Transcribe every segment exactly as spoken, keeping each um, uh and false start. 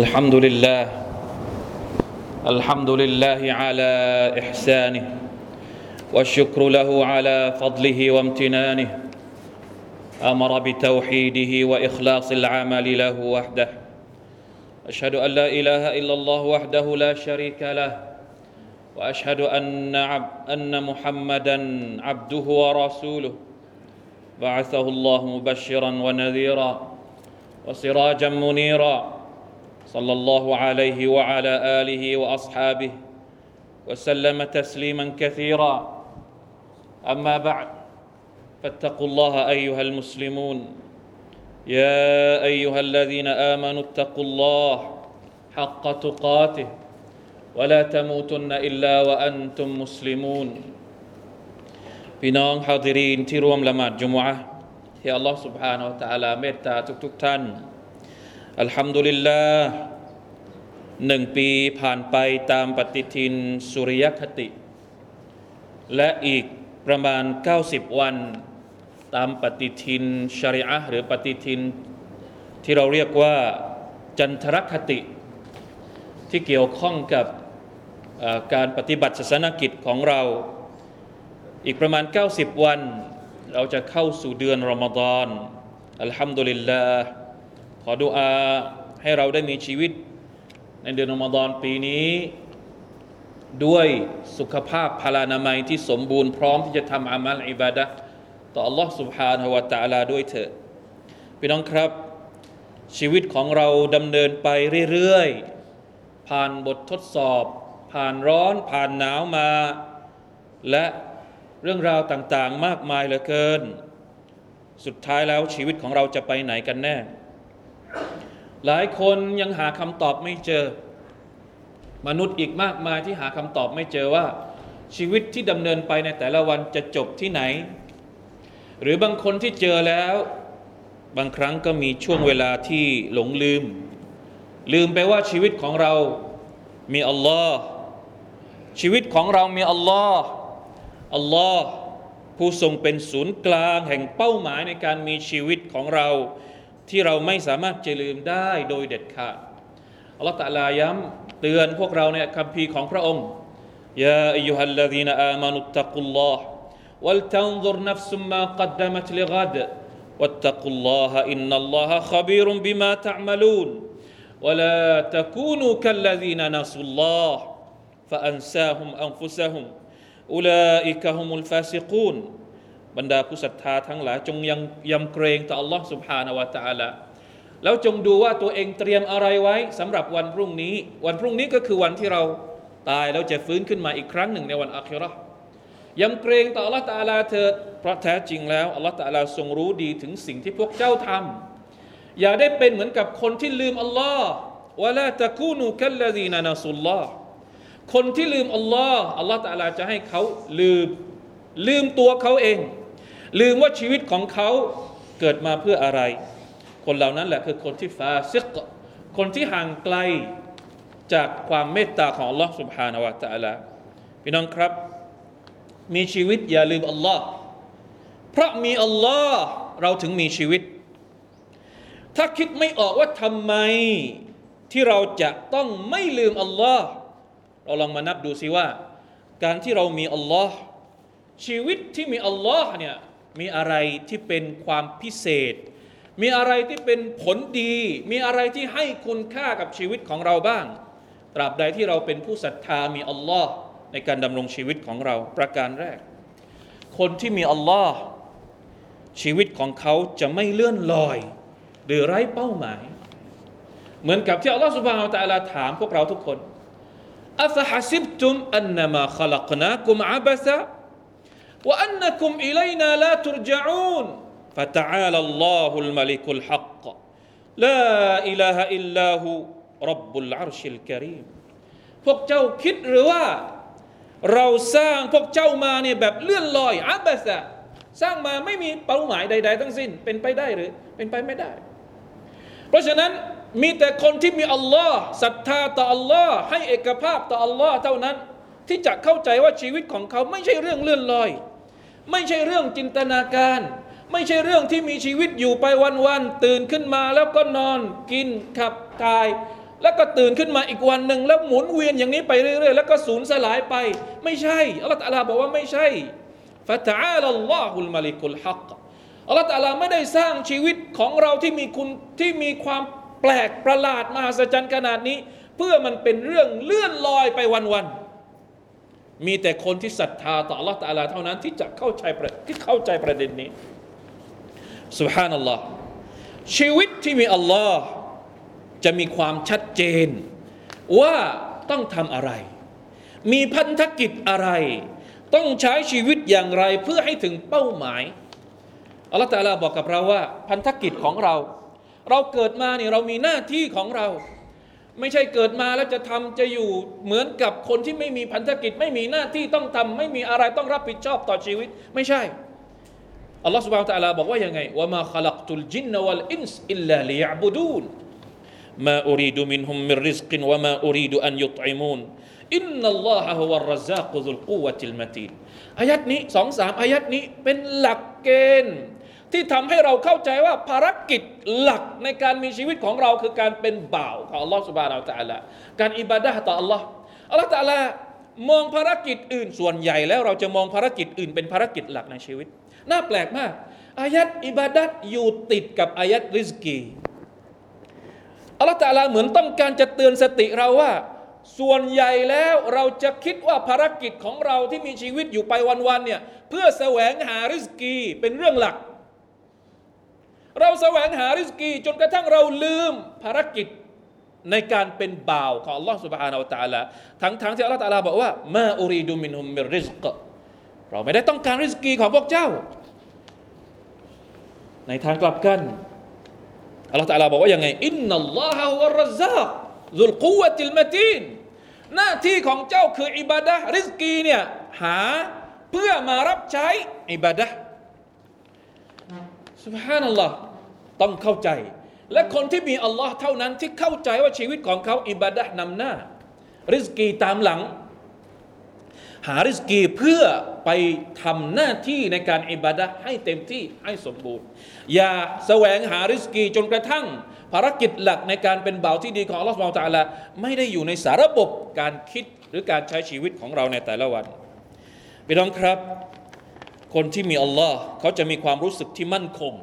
الحمد لله الحمد لله على إحسانه والشكر له على فضله وامتنانه أمر بتوحيده وإخلاص العمل له وحده أشهد أن لا إله إلا الله وحده لا شريك له وأشهد أن عبد أن محمدا عبده ورسوله بعثه الله مبشرا ونذيرا وسراجا منيرا صلى الله عليه وعلى آله وأصحابه وسلم تسليما كثيرا أما بعد فاتقوا الله أيها المسلمون يا أيها الذين آمنوا اتقوا الله حق تقاته ولا تموتن إلا وأنتم مسلمون พี่น้องฮาดิรีนที่ร่วมละหมาดจุมอะห์ที่อัลลอฮฺซุบฮานะฮูวะตะอาลาเมตตาทุกๆท่านอัลฮัมดุลิลลาห์หนึ่งปีผ่านไปตามปฏิทินสุริยคติและอีกประมาณเก้าสิบวันตามปฏิทินชะรีอะห์หรือปฏิทินที่เราเรียกว่าจันทรคติที่เกี่ยวข้องกับการปฏิบัติศาสนกิจของเราอีกประมาณเก้าสิบวันเราจะเข้าสู่เดือนรอมฎอนอัลฮัมดุลิลลาห์ขอดุอาให้เราได้มีชีวิตในเดือนรอมฎอนปีนี้ด้วยสุขภาพพลานามัยที่สมบูรณ์พร้อมที่จะทำอามัลอิบาดะห์ต่ออัลลอฮฺซุบฮานะฮูวะตะอาลาด้วยเถิดพี่น้องครับชีวิตของเราดำเนินไปเรื่อยๆผ่านบททดสอบผ่านร้อนผ่านหนาวมาและเรื่องราวต่างๆมากมายเหลือเกินสุดท้ายแล้วชีวิตของเราจะไปไหนกันแน่หลายคนยังหาคำตอบไม่เจอมนุษย์อีกมากมายที่หาคำตอบไม่เจอว่าชีวิตที่ดำเนินไปในแต่ละวันจะจบที่ไหนหรือบางคนที่เจอแล้วบางครั้งก็มีช่วงเวลาที่หลงลืมลืมไปว่าชีวิตของเรามีอัลลอฮ์ชีวิตของเรามีอัลลอฮ์อัลลอฮ์ผู้ทรงเป็นศูนย์กลางแห่งเป้าหมายในการมีชีวิตของเราที่เราไม่สามารถจะลืมได้โดยเด็ดขาดอัลลอฮฺตะอาลาย้ำเตือนพวกเราในคัมภีร์ของพระองค์ยาอัยยูฮัลลซีนะอามานุตตักุลลอฮ์วัลตันซุรนัฟซุมมากัดดะมัตลิกัดวัตตักุลลอฮะอินนัลลอฮะคอบีรุบิมาตะอ์มะลูนวะลาตะกูนูกัลลซีนะนัสุลลอฮ์ฟะอันซาฮุมอันฟุซะฮุมอุลาอิกะฮุมุลฟาซิกูนบรรดาผู้ศรัทธาทั้งหลายจงยังยำเกรงต่อ Allah Subhanahu Wa Taala แล้วจงดูว่าตัวเองเตรียมอะไรไว้สำหรับวันพรุ่งนี้วันพรุ่งนี้ก็คือวันที่เราตายแล้วจะฟื้นขึ้นมาอีกครั้งหนึ่งในวันอาคิเราะห์ยำเกรงต่อ Allah Taala เถิดเพราะแท้จริงแล้ว Allah Taala ทรงรู้ดีถึงสิ่งที่พวกเจ้าทำอย่าได้เป็นเหมือนกับคนที่ลืม Allah วะลาตะกูนูกัลลซีนะนัสุลลอฮ์คนที่ลืม Allah Allah Taala จะให้เขาลืมลืมตัวเขาเองลืมว่าชีวิตของเขาเกิดมาเพื่ออะไรคนเหล่านั้นแหละคือคนที่ฟาซิกคนที่ห่างไกลจากความเมตตาของ Allah Subhanahu Wa Taala พี่น้องครับมีชีวิตอย่าลืม Allah เพราะมี Allah เราถึงมีชีวิตถ้าคิดไม่ออกว่าทำไมที่เราจะต้องไม่ลืม Allah เราลองมานับดูสิว่าการที่เรามี Allahชีวิตที่มีอัลลอฮ์เนี่ยมีอะไรที่เป็นความพิเศษมีอะไรที่เป็นผลดีมีอะไรที่ให้คุณค่ากับชีวิตของเราบ้างตราบใดที่เราเป็นผู้ศรัทธามีอัลลอฮ์ในการดำรงชีวิตของเราประการแรกคนที่มีอัลลอฮ์ชีวิตของเขาจะไม่เลื่อนลอยหรือไร้เป้าหมายเหมือนกับที่อัลลอฮ์ซุบฮานะฮูวะตะอาลาถามพวกเราทุกคนอะฟะฮะซิบตุมอันนะมาคอลักนากุมอะบะซะوأنكم إلينا لا ترجعون فتعالى الله الملك الحق لا إله إلا هو رب العرش الكريم พวกเจ้าคิดหรือว่าเราสร้างพวกเจ้ามาเนี่ยแบบเลื่อนลอยอับบะซะสร้างมาไม่มีเป้าหมายใดๆทั้งสิ้นเป็นไปได้หรือเป็นไปไม่ได้เพราะฉะนั้นมีแต่คนที่มีอัลลอฮ์ศรัทธาต่ออัลลอฮ์ให้เอกภาพต่ออัลลอฮ์เท่านั้นที่จะเข้าใจว่าชีวิตของเขาไม่ใช่เรื่องเลื่อนลอยไม่ใช่เรื่องจินตนาการ ไม่ใช่เรื่องที่มีชีวิตอยู่ไปวันๆตื่นขึ้นมาแล้วก็นอนกินขับถ่ายแล้วก็ตื่นขึ้นมาอีกวันหนึ่งแล้วหมุนเวียนอย่างนี้ไปเรื่อยๆแล้วก็สูญสลายไปไม่ใช่อัลลอฮฺตะอาลาบอกว่าไม่ใช่ฟะตะอาลัลลอฮุลมะลิกุลฮักอัลลอฮฺตะอาลาไม่ได้สร้างชีวิตของเราที่มีคุณที่มีความแปลกประหลาดมหัศจรรย์ขนาดนี้เพื่อมันเป็นเรื่องเลื่อนลอยไปวันๆมีแต่คนที่ศรัทธาต่ออัลลอฮฺตะอาลาเท่านั้นที่จะเข้าใจที่เข้าใจประเด็นนี้ซุบฮานัลลอฮฺชีวิตที่มีอัลลอฮฺจะมีความชัดเจนว่าต้องทำอะไรมีพันธกิจอะไรต้องใช้ชีวิตอย่างไรเพื่อให้ถึงเป้าหมายอัลลอฮฺตะอาลาบอกกับเราว่าพันธกิจของเราเราเกิดมาเนี่ยเรามีหน้าที่ของเราไม่ใช่เกิดมาแล้วจะทำจะอยู่เหมือนกับคนที่ไม่มีพันธกิจไม่มีหน้าที่ต้องทำไม่มีอะไรต้องรับผิดชอบต่อชีวิตไม่ใช่อัลลอฮฺซุบฮานะฮูวะตะอาลาบอกว่ายังไงวะมาคอลักตุลจินนะวัลอินซอิลลาลิยะอ์บุดูนมาอูรีดูมินฮุมมิรริซกินวะมาอูรีดูอันยุฏอิมูนอินนัลลอฮะฮุวัรรซากุซุลกุวะติลมะตีนอายัตนี้ สองถึงสาม อายัตนี้เป็นหลักเกณฑ์ที่ทำให้เราเข้าใจว่าภารกิจหลักในการมีชีวิตของเราคือการเป็นบ่าวของอัลลอฮฺซุบฮานะฮูวะตะอาลาการอิบาดะห์ต่ออัลลอฮฺอัลลอฮฺตะอาลามองภารกิจอื่นส่วนใหญ่แล้วเราจะมองภารกิจอื่นเป็นภารกิจหลักในชีวิตน่าแปลกมากอายัดอิบาดัตอยู่ติดกับอายัดริซกีอัลลอฮฺตะอาลาเหมือนต้องการจะเตือนสติเราว่าส่วนใหญ่แล้วเราจะคิดว่าภารกิจของเราที่มีชีวิตอยู่ไปวันๆเนี่ยเพื่อแสวงหาริซกีเป็นเรื่องหลักเราแสวงหาริซกีจนกระทั่งเราลืมภารกิจในการเป็นบ่าวของอัลลอฮฺ سبحانه และ تعالى ทั้งๆที่อัลลอฮฺตะอาลาบอกว่ามาอูรีดูมินฮุมมิรริซกเราไม่ได้ต้องการริซกีของพวกเจ้าในทางกลับกันอัลลอฮฺตะอาลาบอกว่ายังไงอินนัลลอฮะฮุวัรรซากุซุลกุวะติลมะตีนหน้าที่ของเจ้าคืออิบาดะห์ริซกีเนี่ยหาเพื่อมารับใช้อิบาดะห์ซุบฮานัลลอฮ์ต้องเข้าใจและคนที่มีอัลลอฮ์เท่านั้นที่เข้าใจว่าชีวิตของเขาอิบาดะห์นำหน้าริซกีตามหลังหาริซกีเพื่อไปทำหน้าที่ในการอิบาดะห์ให้เต็มที่ให้สมบูรณ์อย่าแสวงหาริซกีจนกระทั่งภารกิจหลักในการเป็นบ่าวที่ดีของอัลเลาะห์ซุบฮานะฮูวะตะอาลาไม่ได้อยู่ในสาระบบการคิดหรือการใช้ชีวิตของเราในแต่ละวันพี่น้องครับคนที่มีอัลเลาะห์เขาจะมีความรู้สึกที่มั่นคง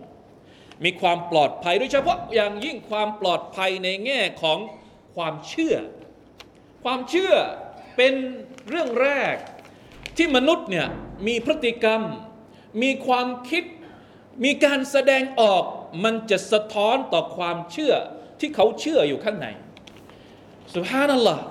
มีความปลอดภัยโดยเฉพาะอย่างยิ่งความปลอดภัยในแง่ของความเชื่อความเชื่อเป็นเรื่องแรกที่มนุษย์เนี่ยมีพฤติกรรมมีความคิดมีการแสดงออกมันจะสะท้อนต่อความเชื่อที่เขาเชื่ออยู่ข้างในซุบฮานัลลอฮ์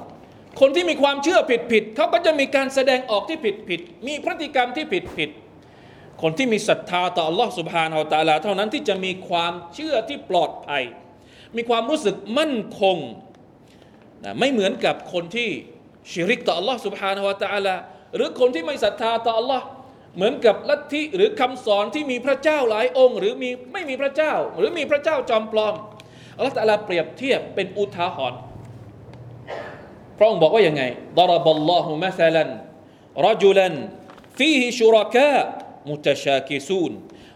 คนที่มีความเชื่อผิดๆเขาก็จะมีการแสดงออกที่ผิดๆมีพฤติกรรมที่ผิดๆคนที่มีศรัทธาต่ออัลลอฮ์ซุบฮานะฮูวะตะอาลาเท่านั้นที่จะมีความเชื่อที่ปลอดภัยมีความรู้สึกมั่นคงนะไม่เหมือนกับคนที่ชิริกต่ออัลลอฮ์ซุบฮานะฮูวะตะอาลาหรือคนที่ไม่ศรัทธาต่ออัลลอฮ์เหมือนกับลัทธิหรือคำสอนที่มีพระเจ้าหลายองค์หรือมีไม่มีพระเจ้าหรือมีพระเจ้าจอมปลอมอัลลอฮ์ตะอาลาเปรียบเทียบเป็นอุทาหรณ์พระองค์บอกว่ายังไงดะรบัลลอฮุมะซะลันรจุลันฟีฮิชุรากะมุตะชากิซูน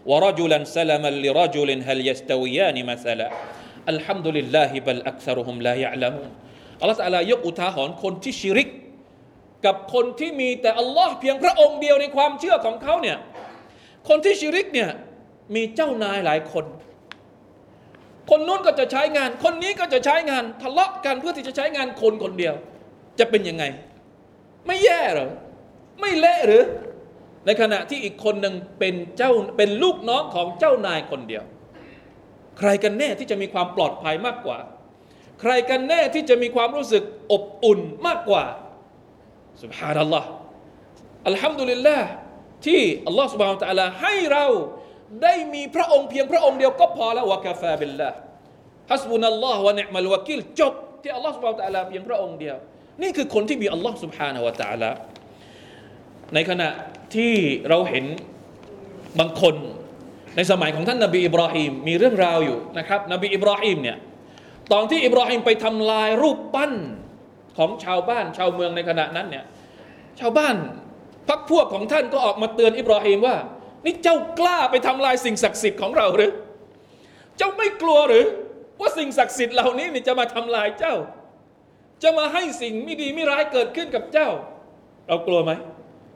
วะรจุลันซะลามันลิรจุลินฮัลยัสตะวิยานมะซะละอัลฮัมดุลิลลาฮิบัลอักษะรุฮุมลายะอ์ละมูนอัลลอฮ์ตะอาลายกอุทาหรณ์คนที่ชิริกกับคนที่มีแต่อัลลอฮ์เพียงพระองค์เดียวในความเชื่อของเขาเนี่ยคนที่ชิริกเนี่ยมีเจ้านายหลายคนคนนู้นก็จะใช้งานคนนี้ก็จะใช้งานทะเลาะกันเพื่อที่จะใช้งานคนคนเดียวจะเป็นยังไงไม่แย่หรอไม่เละหรือในขณะที่อีกคนนึงเป็นเจ้าเป็นลูกน้องของเจ้านายคนเดียวใครกันแน่ที่จะมีความปลอดภัยมากกว่าใครกันแน่ที่จะมีความรู้สึกอบอุ่นมากกว่าซุบฮานัลลอฮ์อัลฮัมดุลิลลาห์ที่อัลลอฮ์ซุบฮานะฮูวะตะอาลาให้เราได้มีพระองค์เพียงพระองค์เดียวก็พอแล้ววะกะฟาบิลลาห์ฮัสบุนัลลอฮ์วะนิอ์มัลวะกีลจบที่อัลลอฮ์ซุบฮานะฮูวะตะอาลาเพียงพระองค์เดียวนี่คือคนที่มีอัลลอฮ์ซุบฮานะฮูวะตะอาลาในขณะที่เราเห็นบางคนในสมัยของท่านนบีอิบราฮิมมีเรื่องราวอยู่นะครับนบีอิบราฮิมเนี่ยตอนที่อิบราฮิมไปทำลายรูปปั้นของชาวบ้านชาวเมืองในขณะนั้นเนี่ยชาวบ้านพรรคพวกของท่านก็ออกมาเตือนอิบราฮิมว่า นี่เจ้ากล้าไปทำลายสิ่งศักดิ์สิทธิ์ของเราหรือเจ้าไม่กลัวหรือว่าสิ่งศักดิ์สิทธิ์เหล่านี้นี่จะมาทำลายเจ้าจะมาให้สิ่งไม่ดีไม่ร้ายเกิดขึ้นกับเจ้าเรากลัวไหม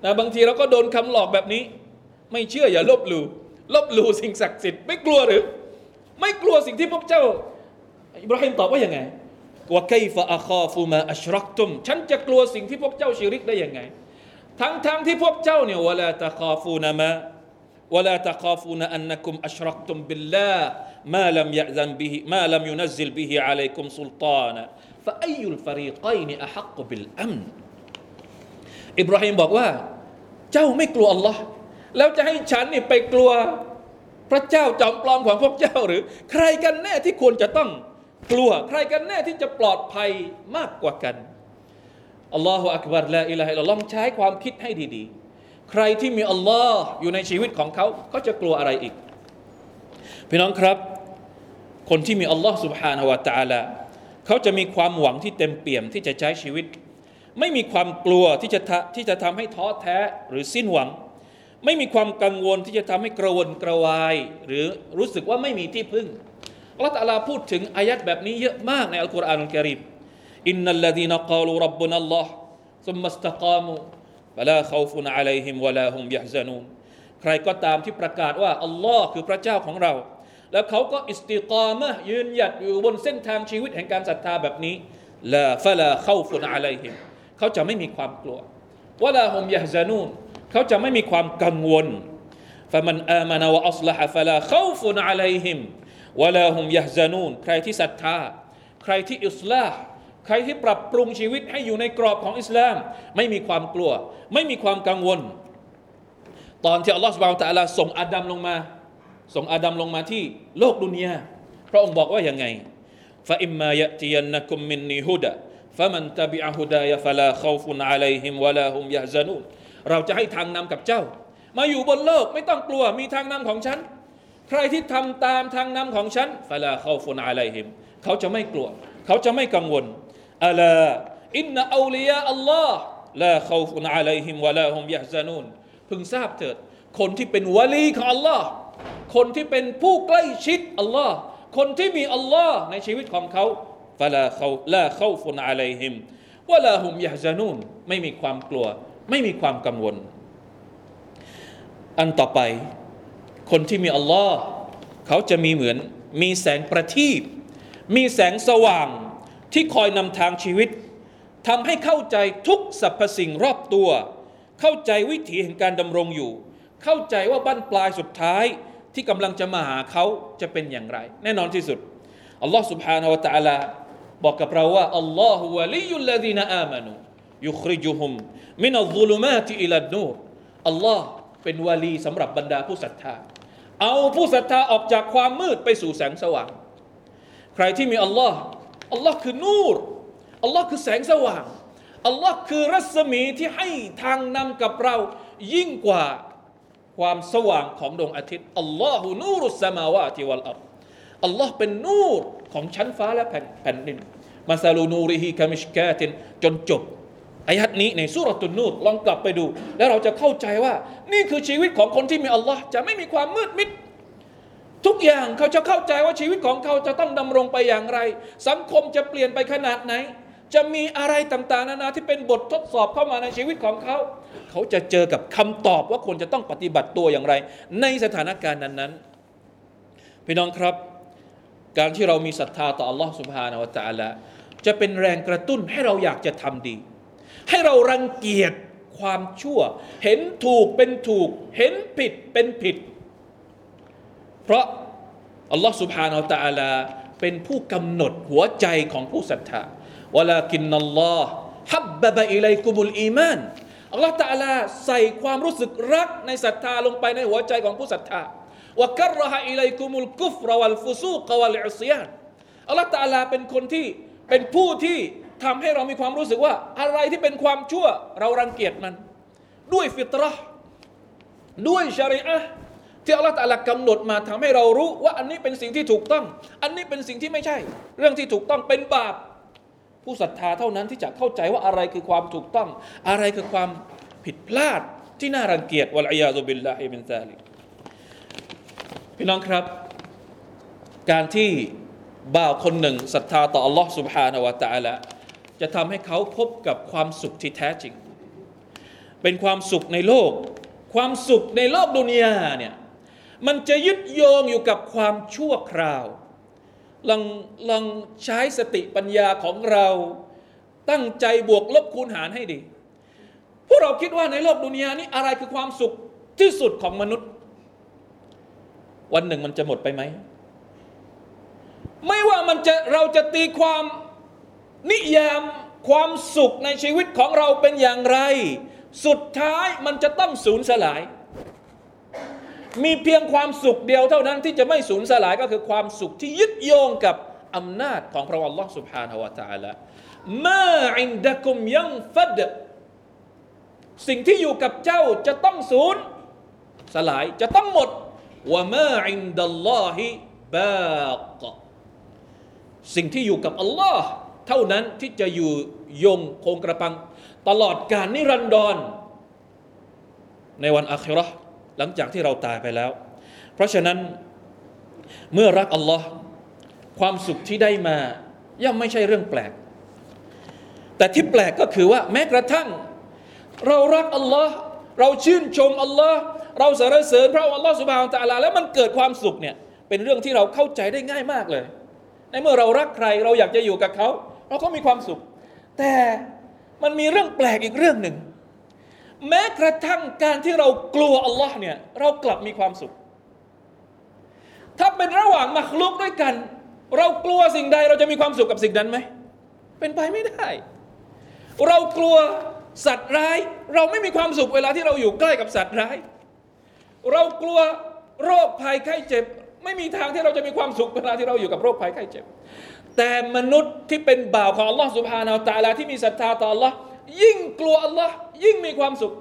นะบางทีเราก็โดนคำหลอกแบบนี้ไม่เชื่ออย่าลบหลู่ลบหลู่สิ่งศักดิ์สิทธิ์ไม่กลัวหรือไม่กลัวสิ่งที่พวกเจ้าอิบราฮิมตอบว่าอย่างไงว่าไคฟะอะคอฟุมาอัชรักตุมฉันจะกลัวสิ่งที่พวกเจ้าชิริกได้ยังไงทั้งๆที่พวกเจ้าเนี่ยวะลาตะคอฟูนะมาวะลาตะคอฟูนะอันนะกุมอัชรักตุมบิลลาห์มาลัมยะซันบิฮิมาลัมยุนัซซิลบิฮิอะลัยกุมซุลฏานะฟะอัยยุลฟะรีกัยนอะฮักบิลอัมนอิบราฮิมบอกว่าเจ้าไม่กลัวอัลเลาะห์แล้วจะให้ฉันนี่ไปกลัวพระเจ้าจอมปลอมของพวกเจ้าหรือใครกันแน่ที่ควรจะต้องกลัวใครกันแน่ที่จะปลอดภัยมากกว่ากันอัลลอฮฺอักบัรลาอิลาฮะอิลลัลลอฮ์ลองใช้ความคิดให้ดีๆใครที่มีอัลลอฮ์อยู่ในชีวิตของเขาเขาจะกลัวอะไรอีกพี่น้องครับคนที่มีอัลลอฮ์ซุบฮานะฮูวะตะอาลาเขาจะมีความหวังที่เต็มเปี่ยมที่จะใช้ชีวิตไม่มีความกลัวที่จะที่จะทำให้ท้อแท้หรือสิ้นหวังไม่มีความกังวลที่จะทำให้กระวนกระวายหรือรู้สึกว่าไม่มีที่พึ่งอัลเลาะห์ตะอาลาพูดถึงอายัดแบบนี้เยอะมากในอัลกุรอานอัลกะรีมอินนัลลซีนะกาลูร็อบบุนัลลอฮซุมมัสตะกามูฟะลาคอฟุนอะลัยฮิมวะลาฮุมยะฮซะนูนใครก็ตามที่ประกาศว่าอัลเลาะห์คือพระเจ้าของเราแล้วเขาก็อิสติกามะห์ยืนหยัดอยู่บนเส้นทางชีวิตแห่งการศรัทธาแบบนี้ลาฟะลาคอฟุนอะลัยฮิมเขาจะไม่มีความกลัววะลาฮุมยะฮซะนูนเขาจะไม่มีความกังวลฟะมันอามะนะวะอัศลฮะฟะลาคอฟุนอะลัยฮิมวะลาฮุมยะฮซะนูนใครที่ศรัทธาใครที่อิสลาห์ใครที่ปรับปรุงชีวิตให้อยู่ในกรอบของอิสลามไม่มีความกลัวไม่มีความกังวลตอนที่อัลเลาะห์ซุบฮานะฮูวะตะอาลาส่งอาดัมลงมาส่งอาดัมลงมาที่โลกดุนยาพระองค์บอกว่าอย่างไงฟะอิมมายะติยันนะกุมมินนีฮุดาฟะมันตะบิอะฮุดายะฟะลาคอฟุนอะลัยฮิมวะลาฮุมยะฮซะนูนเราจะให้ทางนำกับเจ้ามาอยู่บนโลกไม่ต้องกลัวมีทางนำของฉันใครที่ทำตามทางนำของฉันฟะลาคอฟุนอะลัยฮิมเขาจะไม่กลัวเขาจะไม่กังวลอะลาอินนะเอาลิยาอัลลอฮ์ลาคอฟุนอะลัยฮิมวะลาฮุมยะฮซะนูนพึงทราบเถิดคนที่เป็นวะลีของอัลลอฮ์คนที่เป็นผู้ใกล้ชิดอัลลอฮ์คนที่มีอัลลอฮ์ในชีวิตของเขาฟะลาคอลาคอฟุนอะลัยฮิมวะลาฮุมยะฮซะนูนไม่มีความกลัวไม่มีความกังวลอันต่อไปคนที่มีอัลลอฮ์เขาจะมีเหมือนมีแสงประทีปมีแสงสว่างที่คอยนำทางชีวิตทำให้เข้าใจทุกสรรพสิ่งรอบตัวเข้าใจวิถีแห่งการดำรงอยู่เข้าใจว่าบั้นปลายสุดท้ายที่กำลังจะมาหาเขาจะเป็นอย่างไรแน่นอนที่สุดอัลลอฮ์ซุบฮานะฮูวะตะอาลาบอกกับเราว่าอัลลอฮุวะลียุลลซีนะอามานูยุคริจุฮุมมินัลซุลุมาติอิลันนูรอัลลอฮ์เป็นวาลีสำหรับบรรดาผู้ศรัทธาเอาผู้ศรัทธาออกจากความมืดไปสู่แสงสว่างใครที่มีอัลลอฮ์อัลลอฮ์คือนูรอัลลอฮ์คือแสงสว่างอัลลอฮ์คือรัศมีที่ให้ทางนำกับเรายิ่งกว่าความสว่างของดวงอาทิตย์อัลลอฮุนูรุสสมาวาติวัลอัรฎ์อัลลอฮ์เป็นนูรของชั้นฟ้าและแผ่นดินมาซาลูนูริฮิกะมิชกาตินจนจบอายัดนี้ในซูเราะตุนนูรลองกลับไปดูแล้วเราจะเข้าใจว่านี่คือชีวิตของคนที่มีอัลลอฮ์จะไม่มีความมืดมิดทุกอย่างเขาจะเข้าใจว่าชีวิตของเขาจะต้องดำรงไปอย่างไรสังคมจะเปลี่ยนไปขนาดไหนจะมีอะไรต่างๆนานาที่เป็นบททดสอบเข้ามาในชีวิตของเขาเขาจะเจอกับคำตอบว่าควรจะต้องปฏิบัติตัวอย่างไรในสถานการณ์นั้นๆพี่น้องครับการที่เรามีศรัทธาต่ออัลลอฮ์ซุบฮานะฮูวะตะอาลาจะเป็นแรงกระตุ้นให้เราอยากจะทำดีให้เรารังเกียจความชั่วเห็นถูกเป็นถูกเห็นผิดเป็นผิดเพราะอัลลอฮฺซุบฮานะฮูวะตะอาลาเป็นผู้กำหนดหัวใจของผู้ศรัทธาวะลากินนัลลอฮฺฮับบะบะอิลัยกุมุลอีมานอัลลอฮฺตะอาลาใส่ความรู้สึกรักในศรัทธาลงไปในหัวใจของผู้ศรัทธาวะกัรระฮะอิลัยกุมุลกุฟรวัลฟุซูกวัลอุศยานอัลลอฮฺตะอาลาเป็นคนที่เป็นผู้ที่ทำให้เรามีความรู้สึกว่าอะไรที่เป็นความชั่วเรารังเกียจมันด้วยฟิตเราะห์ด้วยชะรีอะห์ที่อัลเลาะห์ตะอาลากำหนดมาทำให้เรารู้ว่าอันนี้เป็นสิ่งที่ถูกต้องอันนี้เป็นสิ่งที่ไม่ใช่เรื่องที่ถูกต้องเป็นบาปผู้ศรัทธาเท่านั้นที่จะเข้าใจว่าอะไรคือความถูกต้องอะไรคือความผิดพลาดที่น่ารังเกียจวัลอียาซุบิลลาฮิมินซาลิก พี่น้องครับการที่บ่าวคนหนึ่งศรัทธาต่ออัลลอฮ์ซุบฮานะฮูวะตะอาลาจะทำให้เขาพบกับความสุขที่แท้จริงเป็นความสุขในโลกความสุขในโลกดุนยาเนี่ยมันจะยึดโยงอยู่กับความชั่วคราวลองลองใช้สติปัญญาของเราตั้งใจบวกลบคูณหารให้ดีพวกเราคิดว่าในโลกดุนยานี้อะไรคือความสุขที่สุดของมนุษย์วันหนึ่งมันจะหมดไปไหมไม่ว่ามันจะเราจะตีความนิยามความสุขในชีวิตของเราเป็นอย่างไรสุดท้ายมันจะต้องสูญสลายมีเพียงความสุขเดียวเท่านั้นที่จะไม่สูญสลายก็คือความสุขที่ยึดโยงกับอำนาจของพระอัลลอฮ์ سبحانه และ تعالى มาอินดะกุมยังฟัดสิ่งที่อยู่กับเจ้าจะต้องสูญสลายจะต้องหมดวะมาอินดัลลอฮิบากสิ่งที่อยู่กับอัลลอฮ์เท่านั้นที่จะอยู่ยงคงกระพันตลอดกาลนิรันดรในวันอาคิเราะห์หลังจากที่เราตายไปแล้วเพราะฉะนั้นเมื่อรักอัลลอฮ์ความสุขที่ได้มาย่อมไม่ใช่เรื่องแปลกแต่ที่แปลกก็คือว่าแม้กระทั่งเรารักอัลลอฮ์เราชื่นชมอัลลอฮ์เราสรรเสริญพระอัลลอฮ์ซุบฮานะฮูวะตะอาลาแล้วมันเกิดความสุขเนี่ยเป็นเรื่องที่เราเข้าใจได้ง่ายมากเลยในเมื่อเรารักใครเราอยากจะอยู่กับเขาเราก็มีความสุขแต่มันมีเรื่องแปลกอีกเรื่องหนึ่งแม้กระทั่งการที่เรากลัวอัลลอฮ์เนี่ยเรากลับมีความสุขถ้าเป็นระหว่างมักลุกด้วยกันเรากลัวสิ่งใดเราจะมีความสุขกับสิ่งนั้นไหมเป็นไปไม่ได้เรากลัวสัตว์ร้ายเราไม่มีความสุขเวลาที่เราอยู่ใกล้กับสัตว์ร้ายเรากลัวโรคภัยไข้เจ็บไม่มีทางที่เราจะมีความสุขเวลาที่เราอยู่กับโรคภัยไข้เจ็บแต่มนุษย์ที่เป็นบ่าวของอัลลอฮ์ซุบฮานะฮูวะตะอาลาที่มีศรัทธาต่ออัลลอฮ์ยิ่งกลัวอัลลอฮ์ยิ่งมีความสุข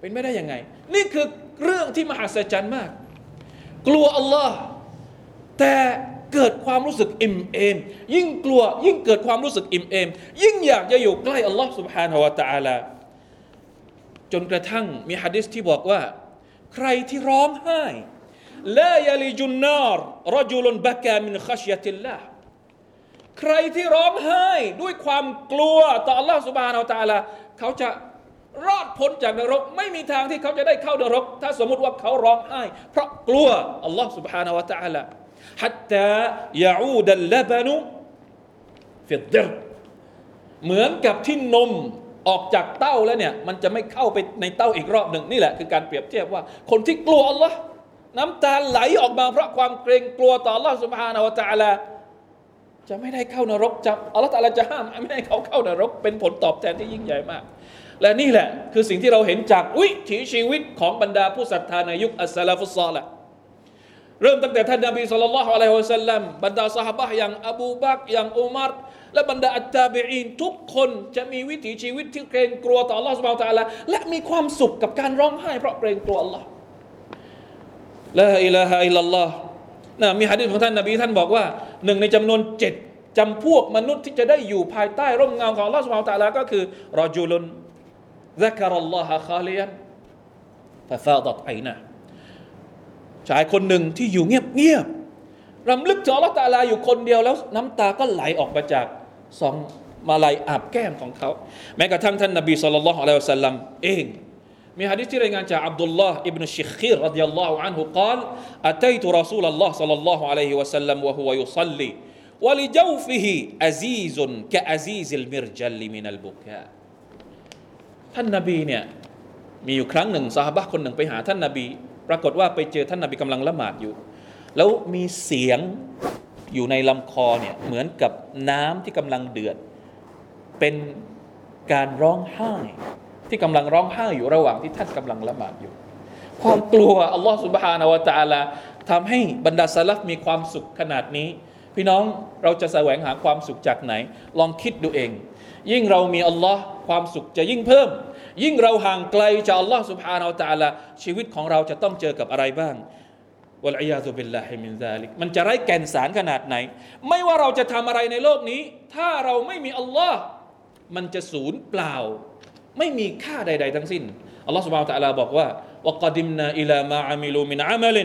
เป็นไม่ได้ยังไงนี่คือเรื่องที่มหัศจรรย์มากกลัวอัลลอฮ์แต่เกิดความรู้สึกอิ่มเอมยิ่งกลัวยิ่งเกิดความรู้สึกอิ่มเอมยิ่งอยากจะอยู่ใกล้อัลลอฮ์ซุบฮานะฮูวะตะอาลาจนกระทั่งมีหะดีษที่บอกว่าใครที่ร้องไห้ลายะลิจุนนารรจุลบะกามินคัชยะติลลาห์ใครที่ร้องไห้ด้วยความกลัวต่อ Allah Subhanahu Wa Taala เขาจะรอดพ้นจากนรกไม่มีทางที่เขาจะได้เข้านรกถ้าสมมุติว่าเขาร้องไห้เพราะกลัว Allah Subhanahu Wa Taala hatta ya'ud al-laban fi ad-dirb เหมือนกับที่นมออกจากเต้าแล้วเนี่ยมันจะไม่เข้าไปในเต้าอีกรอบหนึ่งนี่แหละคือการเปรียบเทียบว่าคนที่กลัว Allah น้ำตาไหลออกมาเพราะความเกรงกลัวต่อ Allah Subhanahu Wa Taalaจะไม่ได้เข้านรกจับอัลเลาะห์ตะอาลาจะห้ามไม่ให้เขาเข้านรกเป็นผลตอบแทนที่ยิ่งใหญ่มากและนี่แหละคือสิ่งที่เราเห็นจากวิถีชีวิตของบรรดาผู้ศรัทธาในยุคอัสซะลาฟุศศอลิหเริ่มตั้งแต่ท่านนบีศ็อลลัลลอฮุอะลัยฮิวะซัลลัมบรรดาซอฮาบะห์อย่างอบูบักรอย่างอุมัรและบรรดาอัตตาบีอีนทุกคนจะมีวิถีชีวิตที่เกรงกลัวต่ออัลเลาะห์ซุบฮานะฮูวะตะอาลาและมีความสุขกับการร้องไห้เพราะเกรงกลัวอัลเลาะห์ลาอิลาฮะอิลลัลลอฮนะมีหะดีษของท่านนบีท่านบอกว่าหนึ่งในจำนวนเจ็ดจำพวกมนุษย์ที่จะได้อยู่ภายใต้ร่มเงาของอัลเลาะห์ซุบฮานะฮูวะตะอาลาก็คือรอจุลุนซักะรัลลอฮะคอลิยันฟะฟาดะตอัยนะชายคนหนึ่งที่อยู่เงียบๆรำลึกถึงอัลเลาะห์ตะอาลาอยู่คนเดียวแล้วน้ำตาก็ไหลออกมาจากสองมาลัยอาบแก้มของเขาแม้กระทั่งท่านนบีศ็อลลัลลอฮุอะลัยฮิวะซัลลัมเองมีหะดีษที่รายงานจากอับดุลลอฮ์อิบนุชิคคีรรอฎิยัลลอฮุอันฮุกล่าวอะตัยตุรอซูลัลลอฮ์ศ็อลลัลลอฮุอะลัยฮิวะซัลลัมวะฮุวะยุศ็อลลีวะลิญอฟิฮิอะซีซุนกะอะซีซิลมิรจัลมินัลบุกาท่านนบีเนี่ยมีอยู่ครั้งหนึ่งซอฮาบะห์คนหนึ่งไปหาท่านนบีปรากฏว่าไปเจอท่านนบีกำลังละหมาดอยู่แล้วมีเสียงอยู่ในลำคอเนี่ยเหมือนกับน้ำที่กำลังเดือดเป็นการร้องไห้ที่กำลังร้องไห้อยู่ระหว่างที่ท่านกำลังละหมาดอยู่ความกลัวอัลลอฮฺซุบฮานะฮูวะตะอาลาทำให้บรรดาซะลัฟมีความสุขขนาดนี้พี่น้องเราจะแสวงหาความสุขจากไหนลองคิดดูเองยิ่งเรามีอัลลอฮฺความสุขจะยิ่งเพิ่มยิ่งเราห่างไกลจากอัลลอฮฺซุบฮานะฮูวะตะอาลาชีวิตของเราจะต้องเจอกับอะไรบ้างวัลอียาซุบิลลาฮิมินซาลิกมันจะไร้แก่นสารขนาดไหนไม่ว่าเราจะทำอะไรในโลกนี้ถ้าเราไม่มีอัลลอฮฺมันจะสูญเปล่าไม่มีค่าใดๆทั้งสิ้นอัลเลาะห์ซุบฮานะฮูวะตะอาลาบอกว่า وَقَدِمْنَا إِلَى مَا عَمِلُوا مِنْ عَمَلٍ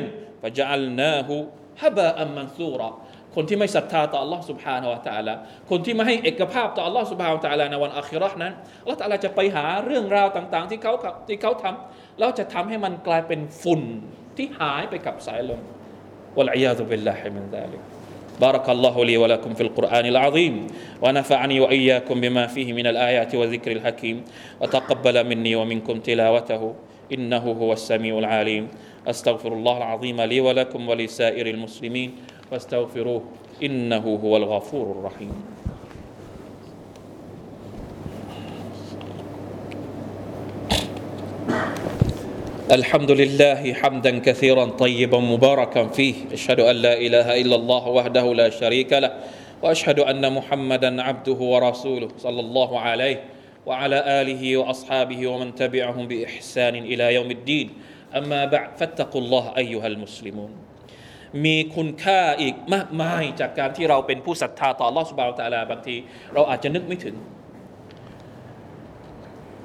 ฟะญะอัลนาฮูฮะบะอัมมันซูเราะห์คนที่ไม่ศรัทธาต่อ Allah Subhanahu Wa Taala คนที่ไม่ให้เอกภาพต่อ Allah Subhanahu Wa Taala ในวันอาคิเราะห์นั้น Allah Taala จะไปหาเรื่องราวต่างๆที่เขาที่เขาทำแล้วจะทำให้มันกลายเป็นฝุ่นที่หายไปกับสายลมวัลอียาซุบิลลาฮิมินซาลิกبارك الله لي ولكم في القرآن العظيم ونفعني وإياكم بما فيه من الآيات والذكر الحكيم وتقبل مني ومنكم تلاوته إنه هو السميع العليم أستغفر الله العظيم لي ولكم ولسائر المسلمين فاستغفروه إنه هو الغفور الرحيم الحمد لله حمدا كثيرا طيبا مباركا فيه أشهد أن لا إله إلا الله وحده لا شريك له وأشهد أن محمدا عبده ورسوله صلى الله عليه وعلى آله وأصحابه ومن تبعهم بإحسان إلى يوم الدين أما بعد فاتقوا الله أيها المسلمون มีคุณค่าอีกมากมายจากการที่เราเป็นผู้ศรัทธาต่อ Allah سبحانه และ تعالى บางทีเราอาจจะนึกไม่ถึง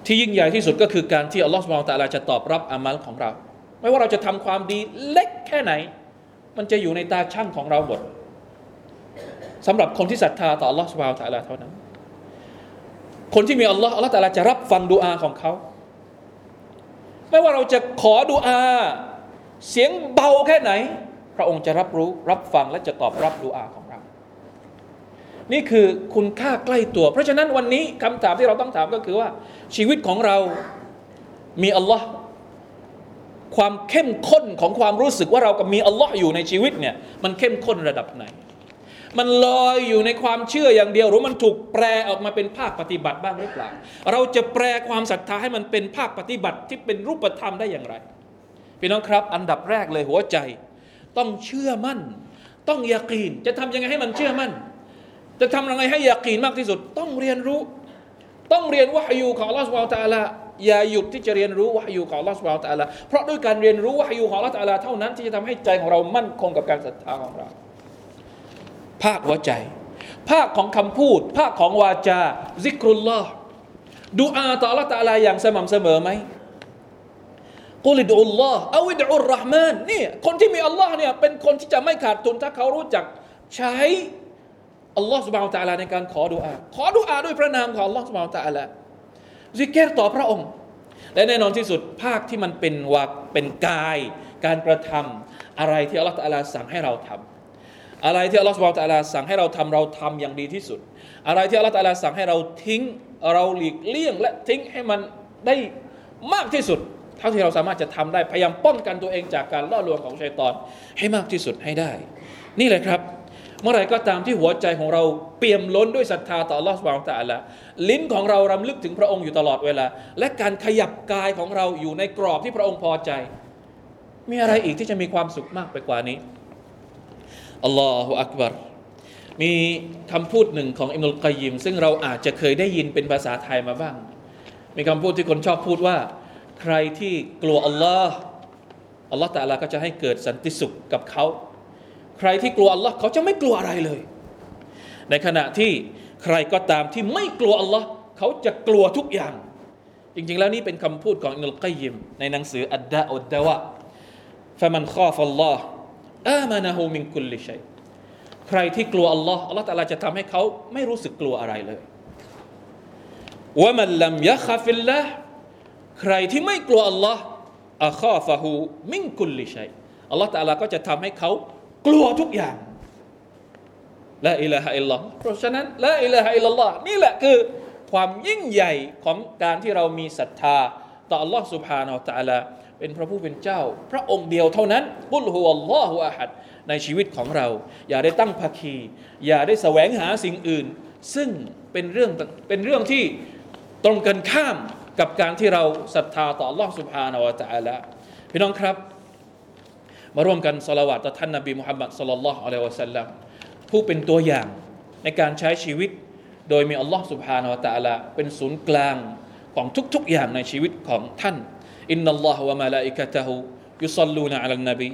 ที่ยิ่งใหญ่ที่สุดก็คือการที่อัลลอฮฺซุบฮานะฮูวะตะอาลาจะตอบรับอามัลของเราไม่ว่าเราจะทำความดีเล็กแค่ไหนมันจะอยู่ในตาช่างของเราหมดสำหรับคนที่ศรัทธาต่ออัลลอฮฺซุบฮานะฮูวะตะอาลาเท่านั้นคนที่มีอัลลอฮฺอัลลอฮฺตะอาลาจะรับฟังดุอาของเขาไม่ว่าเราจะขอดุอาเสียงเบาแค่ไหนพระองค์จะรับรู้รับฟังและจะตอบรับดุอาของเรานี่คือคุณค่าใกล้ตัวเพราะฉะนั้นวันนี้คำถามที่เราต้องถามก็คือว่าชีวิตของเรามีอัลลอฮ์ความเข้มข้นของความรู้สึกว่าเรากับมีอัลลอฮ์อยู่ในชีวิตเนี่ยมันเข้มข้นระดับไหนมันลอยอยู่ในความเชื่ออย่างเดียวหรือมันถูกแปลออกมาเป็นภาคปฏิบัติบ้างหรือเปล่าเราจะแปลความศรัทธาให้มันเป็นภาคปฏิบัติที่เป็นรูปธรรมได้อย่างไรพี่น้องครับอันดับแรกเลยหัวใจต้องเชื่อมั่นต้องยะกีนจะทำยังไงให้มันเชื่อมั่นจะทำยังไงให้ยะกีนมากที่สุดต้องเรียนรู้ต้องเรียนวะฮยูของอัลเลาะห์ซุบฮานะฮูวะตะอาลาอย่าหยุดที่จะเรียนรู้วะฮยูของอัลเลาะห์ซุบฮานะฮูวะตะอาลาเพราะด้วยการเรียนรู้วะฮยูของอัลเลาะห์ตะอาลาเท่านั้นที่จะทำให้ใจของเรามั่นคงกับการศรัทธาของเราภาคหัวใจภาคของคำพูดภาคของวาจาซิกรุลลอฮ์ดุอาอ์ต่ออัลเลาะห์ตะอาลาอย่างสม่ำเสมอไหมกุลิดอุลลอฮ์เอาอิดอุรเราะห์มานนี่คนที่มีอัลเลาะห์เนี่ยเป็นคนที่จะไม่ขาดทุนถ้าเขารู้จักใช้อัลลอฮฺซุบฮานะฮูวะตะอาลาในการขอดุอาขอดุอาด้วยพระนามของอัลลอฮฺซุบฮานะฮูวะตะอาลาซิกร์ต่อพระองค์และแน่นอนที่สุดภาคที่มันเป็นวาเป็นกายการกระทำอะไรที่อัลลอฮฺตะอาลาสั่งให้เราทำอะไรที่อัลลอฮฺซุบฮานะฮูวะตะอาลาสั่งให้เราทำเราทำอย่างดีที่สุดอะไรที่อัลลอฮฺตะอาลาสั่งให้เราทิ้งเราหลีกเลี่ยงและทิ้งให้มันได้มากที่สุดเท่าที่เราสามารถจะทำได้พยายามป้องกันตัวเองจากการล่อลวงของชัยฏอนให้มากที่สุดให้ได้นี่แหละครับเมื่อไรก็ตามที่หัวใจของเราเปี่ยมล้นด้วยศรัทธาต่ออัลเลาะห์ซุบฮานะฮูวะตะอาลาลิ้นของเรารำลึกถึงพระองค์อยู่ตลอดเวลาและการขยับกายของเราอยู่ในกรอบที่พระองค์พอใจมีอะไรอีกที่จะมีความสุขมากไปกว่านี้อัลลอฮุอักบัรมีคำพูดหนึ่งของอิบนุลกอยยิมซึ่งเราอาจจะเคยได้ยินเป็นภาษาไทยมาบ้างมีคำพูดที่คนชอบพูดว่าใครที่กลัวอัลเลาะห์อัลเลาะห์ตะอาลาก็จะให้เกิดสันติสุขกับเขาใครที่กลัวอัลลอฮ์เขาจะไม่กลัวอะไรเลยในขณะที่ใครก็ตามที่ไม่กลัวอัลลอฮ์เขาจะกลัวทุกอย่างจริงๆแล้วนี่เป็นคำพูดของอิบนุลกอยยิมในหนังสืออัดดะอุดดะวะฟะมันคอฟัลลอฮ์อามานะฮูมินกุลลิชัยใครที่กลัวอัลลอฮ์อัลลอฮ์ตะอาลาจะทำให้เขาไม่รู้สึกกลัวอะไรเลยวะมันลัมยะคอฟิลลาฮ์ใครที่ไม่กลัวอัลลอฮ์อะคอฟะฮูมินกุลลิชัยอัลลอฮ์ตะอาลาก็จะทำให้เขากลัวทุกอย่างละอิลาฮะอิลลัลลอฮ์เพราะฉะนั้นละอิลาฮะอิลลัลลอฮ์นี่แหละคือความยิ่งใหญ่ของการที่เรามีศรัทธาต่อ Allah Subhanahu Wa Taala เป็นพระผู้เป็นเจ้าพระองค์เดียวเท่านั้นกุลฮุวัลลอฮุอะฮัดในชีวิตของเราอย่าได้ตั้งภาคีอย่าได้แสวงหาสิ่งอื่นซึ่งเป็นเรื่องเป็นเรื่องที่ตรงกันข้ามกับการที่เราศรัทธาต่อ Allah Subhanahu Wa Taala พี่น้องครับมาร่วมกันศอลาวาตต่อท่านนบีมุฮัมมัดศ็อลลัลลอฮุอะลัยฮิวะซัลลัมผู้เป็นตัวอย่างในการใช้ชีวิตโดยมีอัลเลาะห์ซุบฮานะฮูวะตะอาลาเป็นศูนย์กลางของทุกๆอย่างในชีวิตของท่านอินนัลลอฮะวะมะลาอิกะตะฮูยุศ็อลลูนะอะลันนบี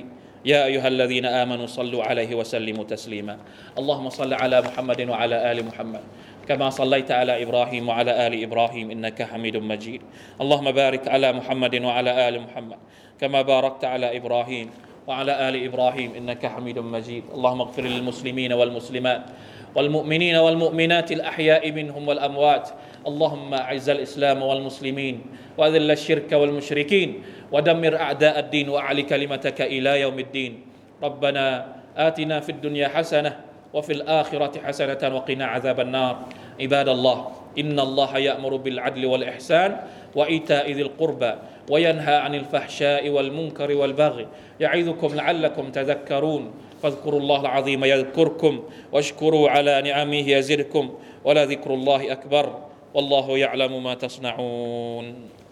ยาอัยยูฮัลลซีนะอามานูศ็อลลูอะลัยฮิวะซัลลิมูตัสลีมาอัลลอฮุมมะศ็อลลิอะลามุฮัมมัดวะอะลาอาลิมุฮัมมัดكما صليت على إبراهيم وعلى آل إبراهيم إنك حميد مجيد اللهم بارك على محمد وعلى آل محمد كما باركت على إبراهيم وعلى آل إبراهيم إنك حميد مجيد اللهم اغفر للمسلمين والمسلمات والمؤمنين والمؤمنات الأحياء منهم والأموات اللهم أعز الإسلام والمسلمين وأذل الشرك والمشركين ودمر أعداء الدين وأعلِ كلمتك إلى يوم الدين ربنا آتنا في الدنيا حسنة وفي الآخرة حسنة وقنا عذاب النار عباد الله إن الله يأمر بالعدل والإحسان وإيتاء ذي القربى وينهى عن الفحشاء والمنكر والبغي يعظكم لعلكم تذكرون فاذكروا الله العظيم يذكركم واشكروا على نعمه يزدكم ولذكر الله أكبر والله يعلم ما تصنعون